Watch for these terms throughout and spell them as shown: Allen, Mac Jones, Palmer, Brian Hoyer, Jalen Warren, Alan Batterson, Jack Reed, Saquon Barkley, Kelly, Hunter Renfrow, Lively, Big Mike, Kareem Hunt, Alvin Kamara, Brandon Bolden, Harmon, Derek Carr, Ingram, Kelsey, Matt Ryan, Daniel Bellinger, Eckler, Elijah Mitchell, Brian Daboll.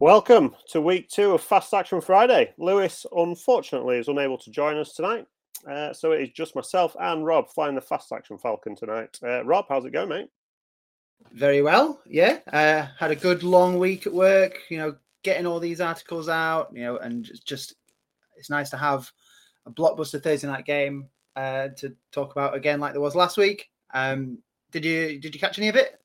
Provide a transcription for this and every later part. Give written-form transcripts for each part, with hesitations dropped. Welcome to week two of Fast Action Friday. Lewis, unfortunately, is unable to join us tonight, so it is just myself and Rob flying the Fast Action Falcon tonight. Rob, how's it going, mate? Very well, yeah. Had a good long week at work, getting all these articles out, and just it's nice to have a blockbuster Thursday night game to talk about again like there was last week. Did you catch any of it?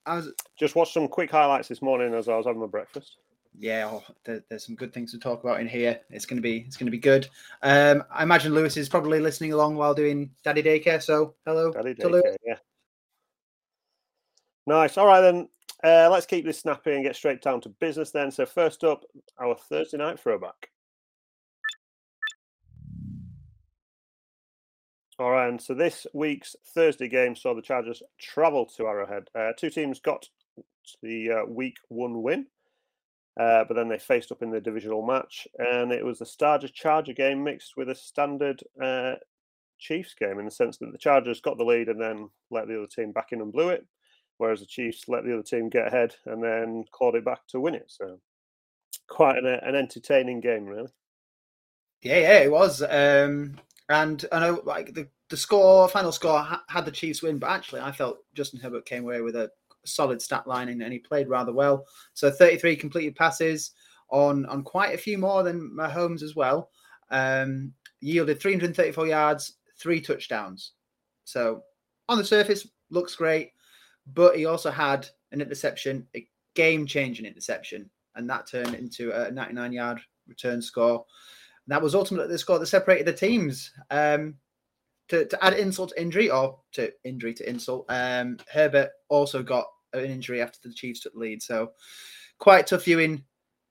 Just watched some quick highlights this morning as I was having my breakfast. Yeah, there's some good things to talk about in here. It's going to be good. I imagine Lewis is probably listening along while doing Daddy Daycare. So hello, Daddy Daycare, Lewis. Yeah. Nice. All right then. Let's keep this snappy and get straight down to business then. So first up, our Thursday night throwback. All right. And so this week's Thursday game saw the Chargers travel to Arrowhead. Two teams got the week one win. But then they faced up in the divisional match, and it was a Charger game mixed with a standard Chiefs game, in the sense that the Chargers got the lead and then let the other team back in and blew it, whereas the Chiefs let the other team get ahead and then clawed it back to win it. So quite an entertaining game, really. Yeah, it was. And I know like the final score had the Chiefs win, but actually I felt Justin Herbert came away with a solid stat line, and he played rather well. So 33 completed passes on quite a few more than Mahomes as well. Yielded 334 yards, 3 touchdowns. So on the surface, looks great, but he also had an interception, a game-changing interception, and that turned into a 99-yard return score. And that was ultimately the score that separated the teams. To add insult to injury, or to injury to insult, Herbert also got an injury after the Chiefs took the lead. So quite tough viewing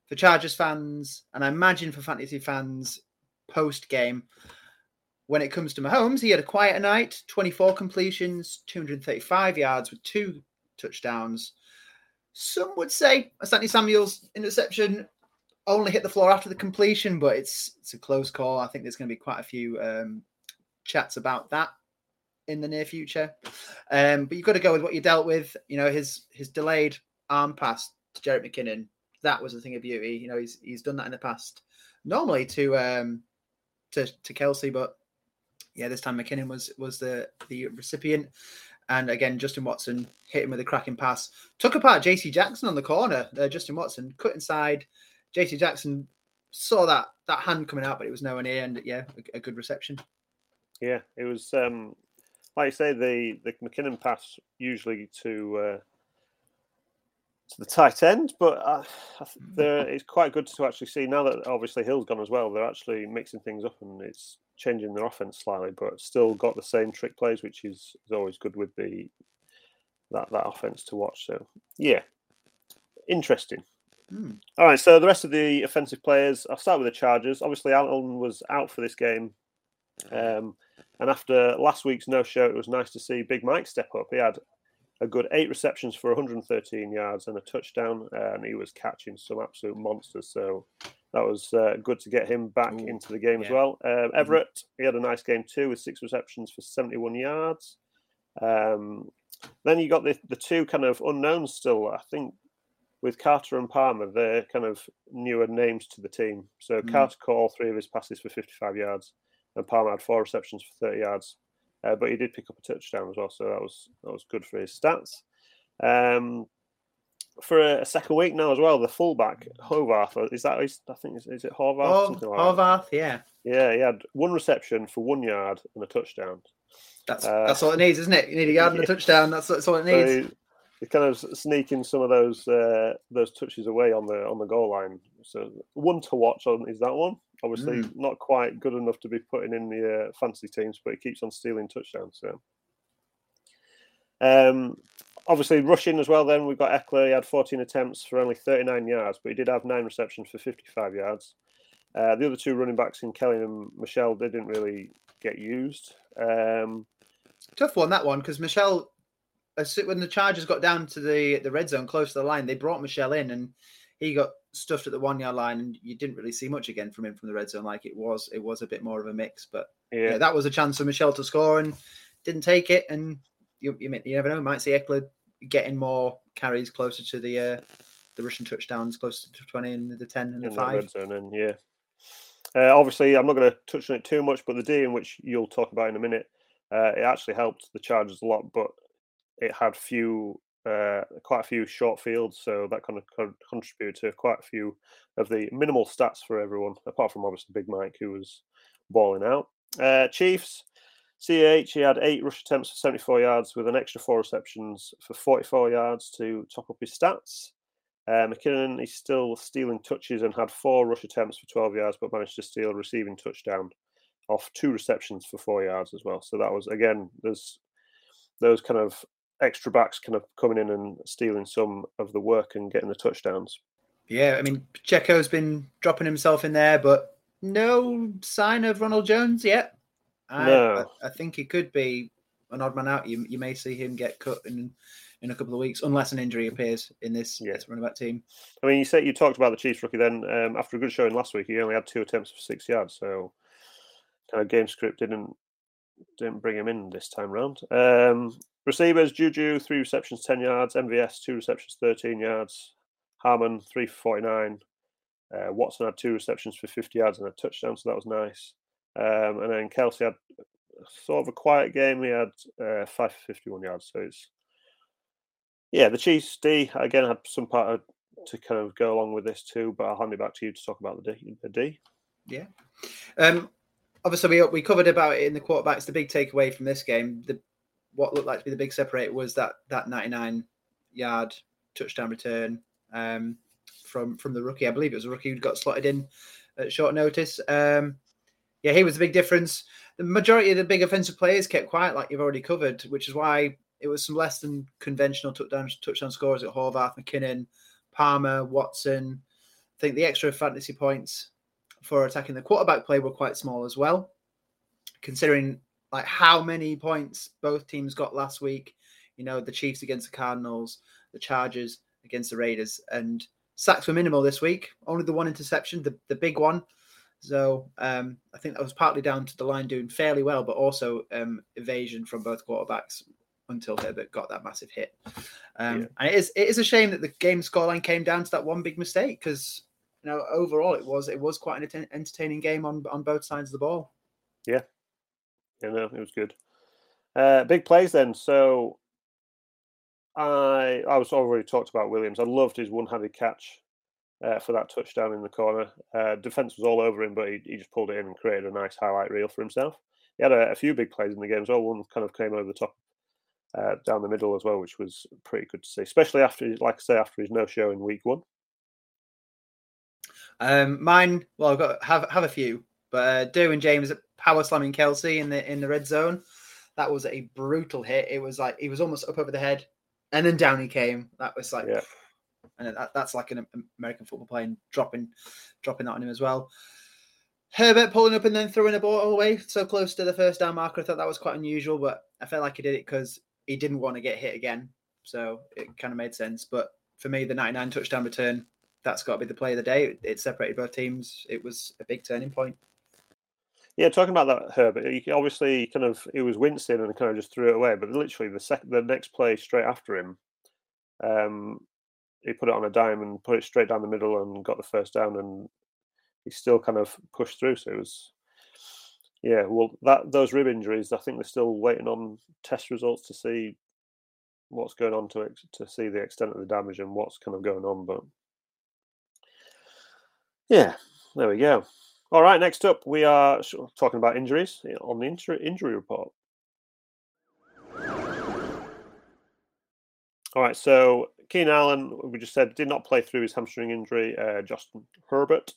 for Chargers fans, and I imagine for fantasy fans post-game. When it comes to Mahomes, he had a quiet night, 24 completions, 235 yards with 2 touchdowns. Some would say Asante Samuels' interception only hit the floor after the completion, but it's a close call. I think there's going to be quite a few chats about that in the near future, but you've got to go with what you dealt with. His delayed arm pass to Jarrett McKinnon, that was a thing of beauty. He's done that in the past, normally to Kelsey, but yeah, this time McKinnon was the recipient. And again, Justin Watson hit him with a cracking pass, took apart JC Jackson on the corner. Justin Watson cut inside, JC Jackson saw that hand coming out, but it was nowhere near, and yeah, a good reception. Yeah, it was, like you say, the McKinnon pass usually to the tight end, but it's quite good to actually see now that obviously Hill's gone as well. They're actually mixing things up, and it's changing their offense slightly, but still got the same trick plays, which is always good with that offense to watch. So yeah, interesting. All right, so the rest of the offensive players, I'll start with the Chargers. Obviously, Allen was out for this game. And after last week's no-show, it was nice to see Big Mike step up. He had a good 8 receptions for 113 yards and a touchdown, and he was catching some absolute monsters. So that was good to get him back into the game as well. Everett, he had a nice game too with 6 receptions for 71 yards. Then you got the two kind of unknowns still, I think, with Carter and Palmer. They're kind of newer names to the team. So Carter caught all 3 of his passes for 55 yards, and Palmer had 4 receptions for 30 yards. But he did pick up a touchdown as well, so that was good for his stats. For a second week now as well, the fullback, Horvath, is it Horvath? Horvath, yeah. Yeah, he had 1 reception for 1 yard and a touchdown. That's all it needs, isn't it? You need a yard and a touchdown. That's all it needs. So he's kind of sneaking some of those touches away on the goal line. So one to watch on is that one. Obviously not quite good enough to be putting in the fantasy teams, but he keeps on stealing touchdowns. So obviously rushing as well. Then we've got Eckler. He had 14 attempts for only 39 yards, but he did have 9 receptions for 55 yards. The other two running backs in Kelly and Michelle, they didn't really get used. Tough one, that one, because Michelle, when the Chargers got down to the red zone close to the line, they brought Michelle in and he got stuffed at the 1 yard line, and you didn't really see much again from him from the red zone. Like it was a bit more of a mix, but yeah, that was a chance for Michelle to score and didn't take it. And you never know, you might see Eckler getting more carries closer to the Russian touchdowns, closer to 20 and the 10 and the 5. The red zone and obviously, I'm not going to touch on it too much, but the D, in which you'll talk about in a minute, it actually helped the Chargers a lot, but it had quite a few short fields, so that kind of contributed to quite a few of the minimal stats for everyone, apart from obviously Big Mike, who was balling out. Chiefs, CH, he had 8 rush attempts for 74 yards with an extra 4 receptions for 44 yards to top up his stats. McKinnon, he's still stealing touches and had 4 rush attempts for 12 yards, but managed to steal a receiving touchdown off 2 receptions for 4 yards as well. So that was, again, there's those kind of extra backs kind of coming in and stealing some of the work and getting the touchdowns. Yeah, I mean, Pacheco's been dropping himself in there, but no sign of Ronald Jones yet. I think he could be an odd man out. You may see him get cut in a couple of weeks, unless an injury appears in this running back team. I mean, you talked about the Chiefs rookie then. After a good showing last week, he only had 2 attempts for 6 yards, so kind of game script didn't bring him in this time round. Receivers, Juju, 3 receptions, 10 yards. MVS, 2 receptions, 13 yards. Harmon, 3 for 49. Watson had 2 receptions for 50 yards and a touchdown, so that was nice. And then Kelsey had sort of a quiet game. He had 5 for 51 yards, so it's... Yeah, the Chiefs D, again, had some part to kind of go along with this too, but I'll hand it back to you to talk about the D. Yeah. Obviously, we covered about it in the quarterbacks. The big takeaway from this game, what looked like to be the big separator was that 99-yard touchdown return from the rookie. I believe it was a rookie who got slotted in at short notice. He was the big difference. The majority of the big offensive players kept quiet, like you've already covered, which is why... It was some less than conventional touchdown scores at Horvath, McKinnon, Palmer, Watson. I think the extra fantasy points for attacking the quarterback play were quite small as well, considering like how many points both teams got last week. You know, the Chiefs against the Cardinals, the Chargers against the Raiders, and sacks were minimal this week. Only the one interception, the big one. So I think that was partly down to the line doing fairly well, but also evasion from both quarterbacks until Herbert got that massive hit. And it is a shame that the game scoreline came down to that one big mistake, because, you know, overall it was quite an entertaining game on both sides of the ball. Yeah. Yeah, no, it was good. Big plays then. So I was already talked about Williams. I loved his one-handed catch for that touchdown in the corner. Defense was all over him, but he just pulled it in and created a nice highlight reel for himself. He had a few big plays in the game as well. One kind of came over the top down the middle as well, which was pretty good to see, especially after his no-show in week one. I've got have a few, but Derwin James power slamming Kelsey in the red zone. That was a brutal hit. It was like he was almost up over the head, and then down he came. That was like, and that's like an American football player dropping that on him as well. Herbert pulling up and then throwing the ball away so close to the first down marker. I thought that was quite unusual, but I felt like he did it because he didn't want to get hit again. So it kind of made sense. But for me, the 99 touchdown return, that's got to be the play of the day. It separated both teams. It was a big turning point. Yeah, talking about that, Herbert, he obviously kind of, it was Winston and kind of just threw it away. But literally the next play straight after him, he put it on a dime and put it straight down the middle and got the first down, and he still kind of pushed through. So it was, yeah, well, those rib injuries, I think they're still waiting on test results to see what's going on, to see the extent of the damage and what's kind of going on. But yeah, there we go. All right, next up, we are talking about injuries on the injury report. All right, so Keenan Allen, we just said, did not play through his hamstring injury. Justin Herbert,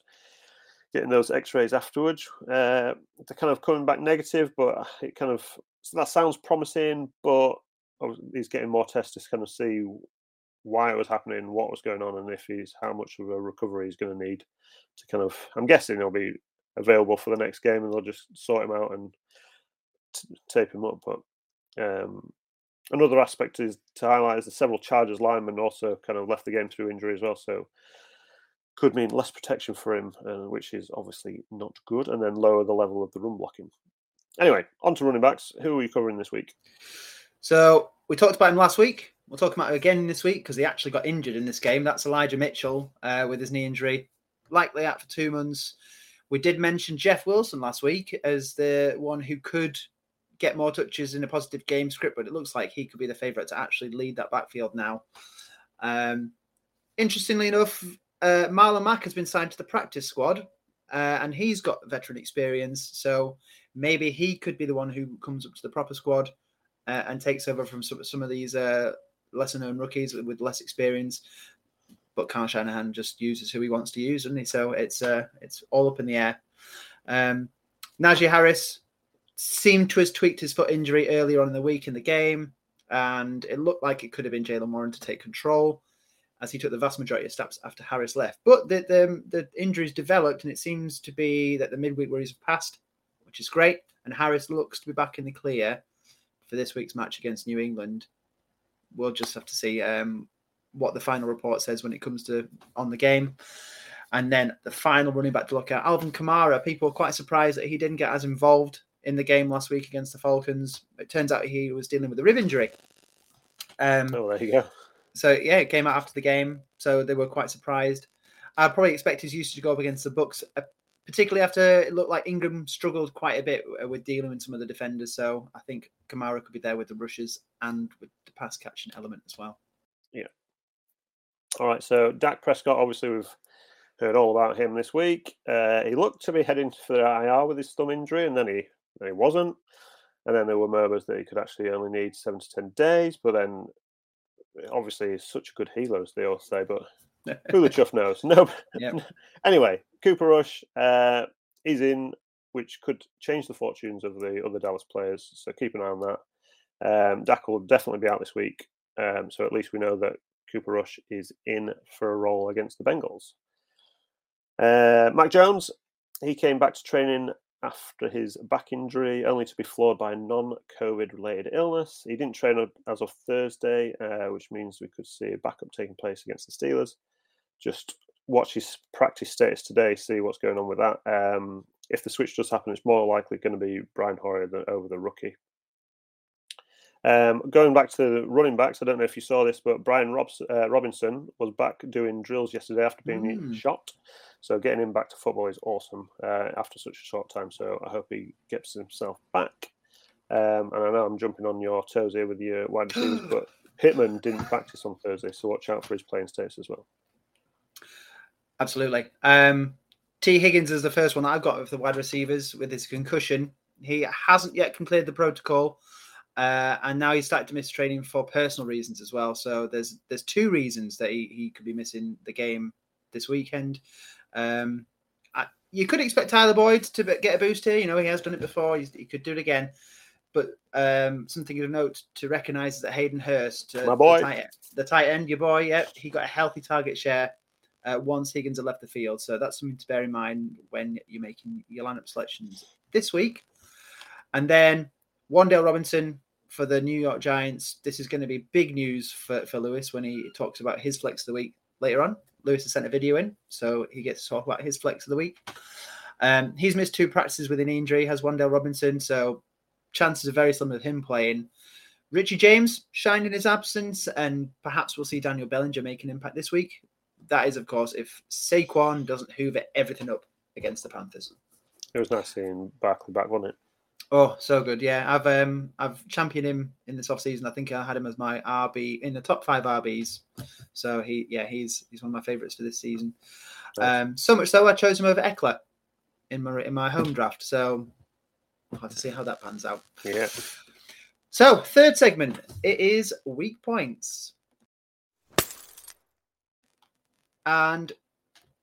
getting those x-rays afterwards. They're kind of coming back negative, but it kind of, so that sounds promising, but he's getting more tests to kind of see why it was happening, what was going on, and if he's, how much of a recovery he's going to need to kind of, I'm guessing he'll be available for the next game and they'll just sort him out and tape him up. But another aspect is to highlight is that several Chargers linemen also kind of left the game through injury as well, so could mean less protection for him, which is obviously not good, and then lower the level of the run blocking. Anyway, on to running backs. Who are you covering this week? So we talked about him last week. We'll talk about him again this week because he actually got injured in this game. That's Elijah Mitchell with his knee injury. Likely out for 2 months. We did mention Jeff Wilson last week as the one who could get more touches in a positive game script, but it looks like he could be the favourite to actually lead that backfield now. Interestingly enough, Marlon Mack has been signed to the practice squad, and he's got veteran experience, so maybe he could be the one who comes up to the proper squad and takes over from some of these lesser-known rookies with less experience. But Kyle Shanahan just uses who he wants to use, doesn't he? So it's all up in the air. Najee Harris seemed to have tweaked his foot injury earlier on in the week in the game, and it looked like it could have been Jalen Warren to take control, as he took the vast majority of snaps after Harris left. But the injuries developed, and it seems to be that the midweek worries have passed, which is great. And Harris looks to be back in the clear for this week's match against New England. We'll just have to see what the final report says when it comes to on the game. And then the final running back to look at, Alvin Kamara. People were quite surprised that he didn't get as involved in the game last week against the Falcons. It turns out he was dealing with a rib injury. There you go. So, yeah, it came out after the game, so they were quite surprised. I probably expect his usage to go up against the Bucs, particularly after it looked like Ingram struggled quite a bit with dealing with some of the defenders. So I think Kamara could be there with the rushes and with the pass-catching element as well. Yeah. All right, so Dak Prescott, obviously we've heard all about him this week. He looked to be heading for the IR with his thumb injury, and then he wasn't. And then there were murmurs that he could actually only need 7 to 10 days, but then... obviously, he's such a good healer, as they all say, but who the chuff knows? No. Yep. Anyway, Cooper Rush is in, which could change the fortunes of the other Dallas players, so keep an eye on that. Dak will definitely be out this week, so at least we know that Cooper Rush is in for a role against the Bengals. Mac Jones, he came back to training after his back injury, only to be floored by non-COVID-related illness. He didn't train as of Thursday, which means we could see a backup taking place against the Steelers. Just watch his practice status today, see what's going on with that. If the switch does happen, it's more likely going to be Brian Hoyer over the rookie. Going back to the running backs, I don't know if you saw this, but Brian Robinson was back doing drills yesterday after being shot. So getting him back to football is awesome after such a short time. So I hope he gets himself back. And I know I'm jumping on your toes here with your wide receivers, but Pittman didn't practice on Thursday, so watch out for his playing status as well. Absolutely. T. Higgins is the first one that I've got of the wide receivers with his concussion. He hasn't yet completed the protocol, and now he's started to miss training for personal reasons as well. So there's two reasons that he could be missing the game this weekend. You could expect Tyler Boyd to get a boost here. You know, he has done it before. He could do it again. But something of note to recognise is that Hayden Hurst, my boy. The tight end, your boy, yeah, he got a healthy target share once Higgins had left the field. So that's something to bear in mind when you're making your lineup selections this week. And then Wandale Robinson for the New York Giants. This is going to be big news for Lewis when he talks about his flex of the week later on. Lewis has sent a video in, so he gets to talk about his flex of the week. He's missed 2 practices with an injury, has Wandale Robinson, so chances are very slim of him playing. Richie James shined in his absence, and perhaps we'll see Daniel Bellinger make an impact this week. That is, of course, if Saquon doesn't hoover everything up against the Panthers. It was nice seeing Barkley back, wasn't it? Oh, so good, yeah. I've championed him in this offseason. I think I had him as my RB, in the top 5 RBs. So, he's one of my favourites for this season. Nice. So much so, I chose him over Eckler in my home draft. So we'll have to see how that pans out. Yeah. So third segment, it is weak points. And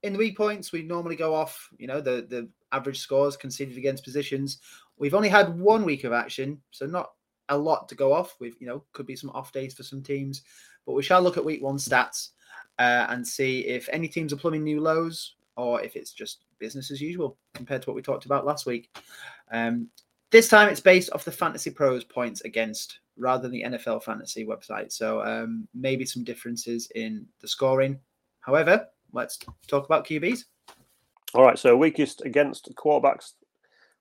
in the weak points, we normally go off, the average scores conceded against positions. We've only had 1 week of action, so not a lot to go off. We've, could be some off days for some teams, but we shall look at week 1 stats and see if any teams are plumbing new lows or if it's just business as usual compared to what we talked about last week. This time it's based off the Fantasy Pros points against rather than the NFL Fantasy website. So maybe some differences in the scoring. However, let's talk about QBs. All right. So weakest against quarterbacks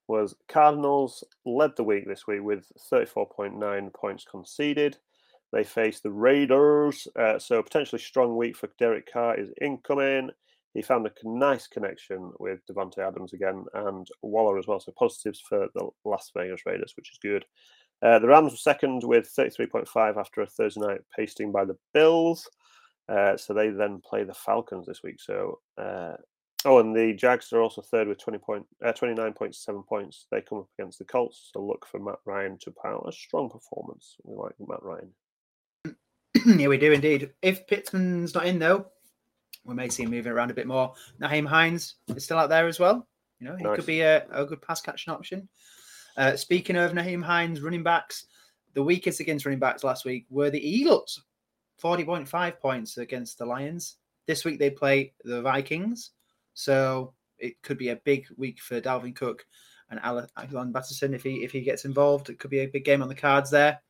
was Cardinals, led the week this week with 34.9 points conceded. They faced the Raiders. So potentially strong week for Derek Carr is incoming. He found a nice connection with Devontae Adams again and Waller as well. So positives for the Las Vegas Raiders, which is good. The Rams were second with 33.5 after a Thursday night pasting by the Bills. So they then play the Falcons this week. So, and the Jags are also third with 29.7 points. They come up against the Colts. So look for Matt Ryan to pile a strong performance. We like Matt Ryan. Yeah, we do indeed. If Pittman's not in, though, we may see him moving around a bit more. Naheem Hines is still out there as well. He nice. Could be a good pass-catching option. Speaking of Naheem Hines, running backs, the weakest against running backs last week were the Eagles. 40.5 points against the Lions. This week they play the Vikings. So it could be a big week for Dalvin Cook and Alan Batterson if he gets involved. It could be a big game on the cards there.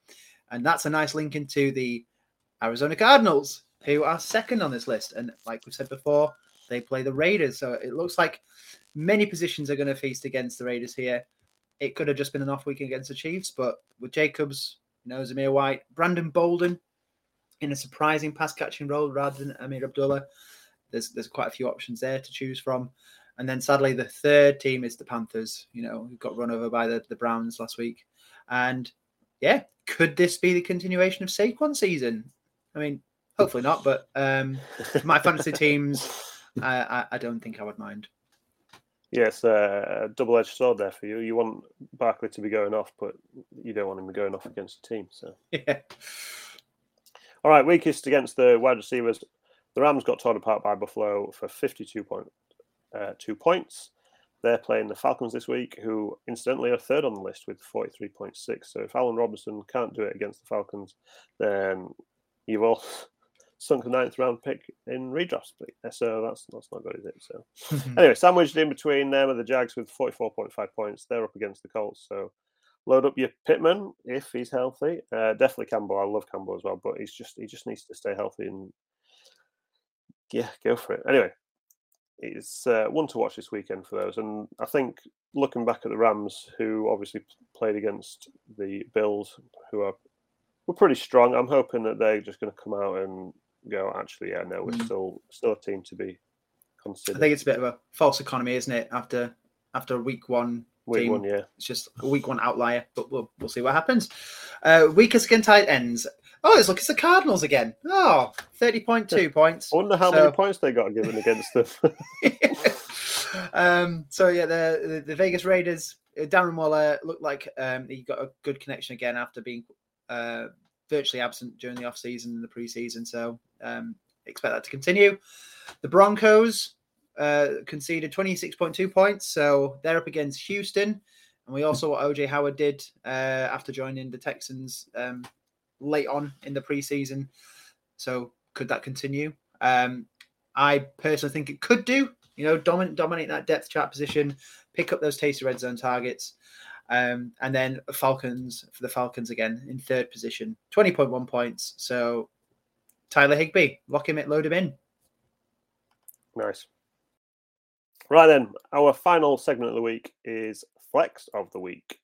And that's a nice link into the Arizona Cardinals, who are second on this list. And like we've said before, they play the Raiders. So it looks like many positions are going to feast against the Raiders here. It could have just been an off week against the Chiefs, but with Jacobs, Zamir White, Brandon Bolden in a surprising pass-catching role rather than Amir Abdullah, there's quite a few options there to choose from. And then sadly, the third team is the Panthers, who got run over by the Browns last week. And yeah, could this be the continuation of Saquon's season? I mean, hopefully not, but for my fantasy teams, I don't think I would mind. Yes, a double-edged sword there for you. You want Barkley to be going off, but you don't want him going off against a team. So yeah. All right, weakest against the wide receivers. The Rams got torn apart by Buffalo for 52.2 points. They're playing the Falcons this week, who incidentally are third on the list with 43.6. So if Allen Robinson can't do it against the Falcons, then you've all sunk the 9th round pick in redrafts, so that's not good, is it? So anyway, sandwiched in between them are the Jags with 44.5 points. They're up against the Colts, so load up your Pittman if he's healthy. Definitely Campbell. I love Campbell as well, but he just needs to stay healthy and yeah, go for it. Anyway, it's one to watch this weekend for those, and I think looking back at the Rams, who obviously played against the Bills, who were pretty strong. I'm hoping that they're just going to come out and go, actually, yeah, no, we're still a team to be considered. I think it's a bit of a false economy, isn't it? After week one, yeah, it's just a week 1 outlier, but we'll see what happens. Weakest against tight ends. Oh, it's the Cardinals again. Oh, 30.2 points. I wonder how many points they got given against them. So yeah, the Vegas Raiders. Darren Waller looked like he got a good connection again after being virtually absent during the offseason and the preseason. So expect that to continue. The Broncos conceded 26.2 points. So they're up against Houston. And we all saw what OJ Howard did after joining the Texans late on in the preseason. So could that continue? I personally think it could do. You know, dominate that depth chart position, pick up those tasty red zone targets. And then the Falcons again in third position, 20.1 points. So Tyler Higbee, lock him in, load him in. Nice. Right then, our final segment of the week is Flex of the Week.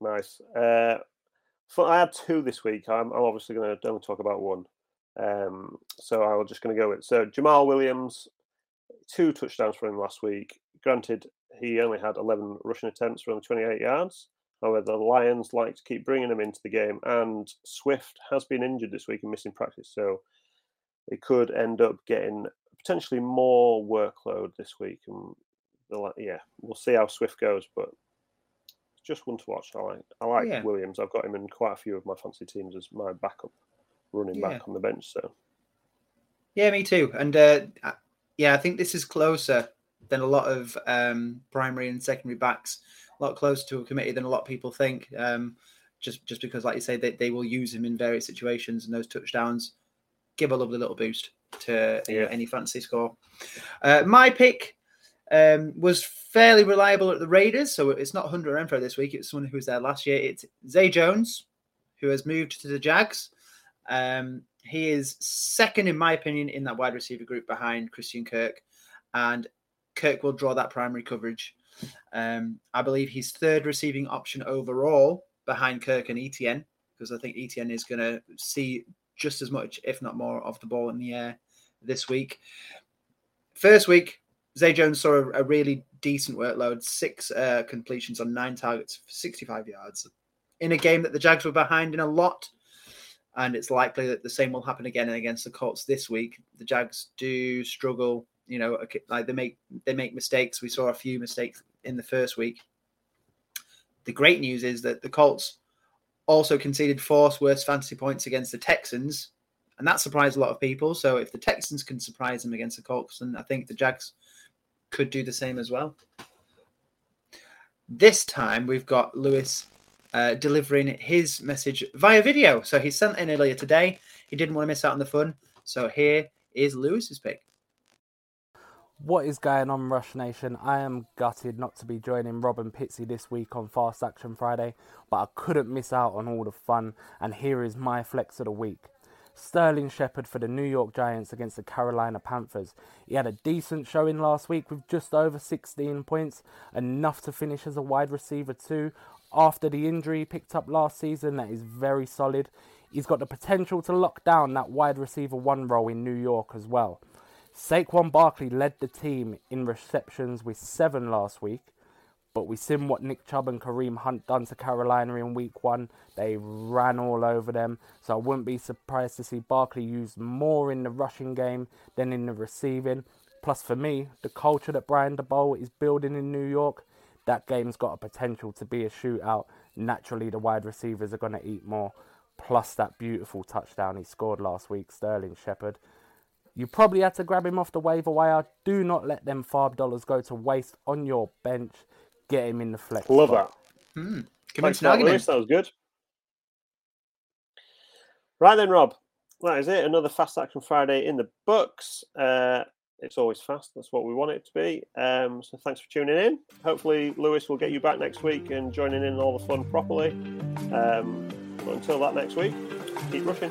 Nice. So I had two this week. I'm obviously going to only talk about one. So I'm just going to go with it. So Jamal Williams, 2 touchdowns for him last week. Granted, he only had 11 rushing attempts for only 28 yards. However, the Lions like to keep bringing him into the game, and Swift has been injured this week and missing practice, so it could end up getting potentially more workload this week. And we'll see how Swift goes, but it's just one to watch. I like Williams. I've got him in quite a few of my fancy teams as my backup running back on the bench. So yeah, me too. And I think this is closer than a lot of primary and secondary backs, a lot closer to a committee than a lot of people think, just because, like you say, they will use him in various situations, and those touchdowns give a lovely little boost to any fantasy score. My pick was fairly reliable at the Raiders, so it's not Hunter Renfrow this week. It's someone who was there last year. It's Zay Jones, who has moved to the Jags. He is second, in my opinion, in that wide receiver group behind Christian Kirk, and Kirk will draw that primary coverage. I believe he's third receiving option overall behind Kirk and Etienne, because I think Etienne is going to see just as much, if not more, of the ball in the air this week. First week, Zay Jones saw a really decent workload, 6 completions on 9 targets for 65 yards in a game that the Jags were behind in a lot. And it's likely that the same will happen again against the Colts this week. The Jags do struggle, you know, like they make mistakes. We saw a few mistakes in the first week. The great news is that the Colts also conceded 4 worst fantasy points against the Texans, and that surprised a lot of people. So if the Texans can surprise them against the Colts, then I think the Jags could do the same as well. This time we've got Lewis delivering his message via video. So he sent in earlier today. He didn't want to miss out on the fun. So here is Lewis's pick. What is going on, Rush Nation? I am gutted not to be joining Rob and Pitsy this week on Fast Action Friday, but I couldn't miss out on all the fun, and here is my flex of the week. Sterling Shepard for the New York Giants against the Carolina Panthers. He had a decent showing last week with just over 16 points, enough to finish as a wide receiver too. After the injury he picked up last season, that is very solid. He's got the potential to lock down that wide receiver 1 role in New York as well. Saquon Barkley led the team in receptions with 7 last week, but we seen what Nick Chubb and Kareem Hunt done to Carolina in week 1. They ran all over them, so I wouldn't be surprised to see Barkley used more in the rushing game than in the receiving. Plus, for me, the culture that Brian Daboll is building in New York, that game's got a potential to be a shootout. Naturally, the wide receivers are going to eat more. Plus, that beautiful touchdown he scored last week, Sterling Shepard. You probably had to grab him off the waiver wire. Do not let them $5 go to waste on your bench. Get him in the flex. Love spot. That. Thanks for that, Lewis. That was good. Right then, Rob. That is it. Another Fast Action Friday in the books. It's always fast. That's what we want it to be. So thanks for tuning in. Hopefully, Lewis will get you back next week and joining in all the fun properly. But until that next week, keep rushing.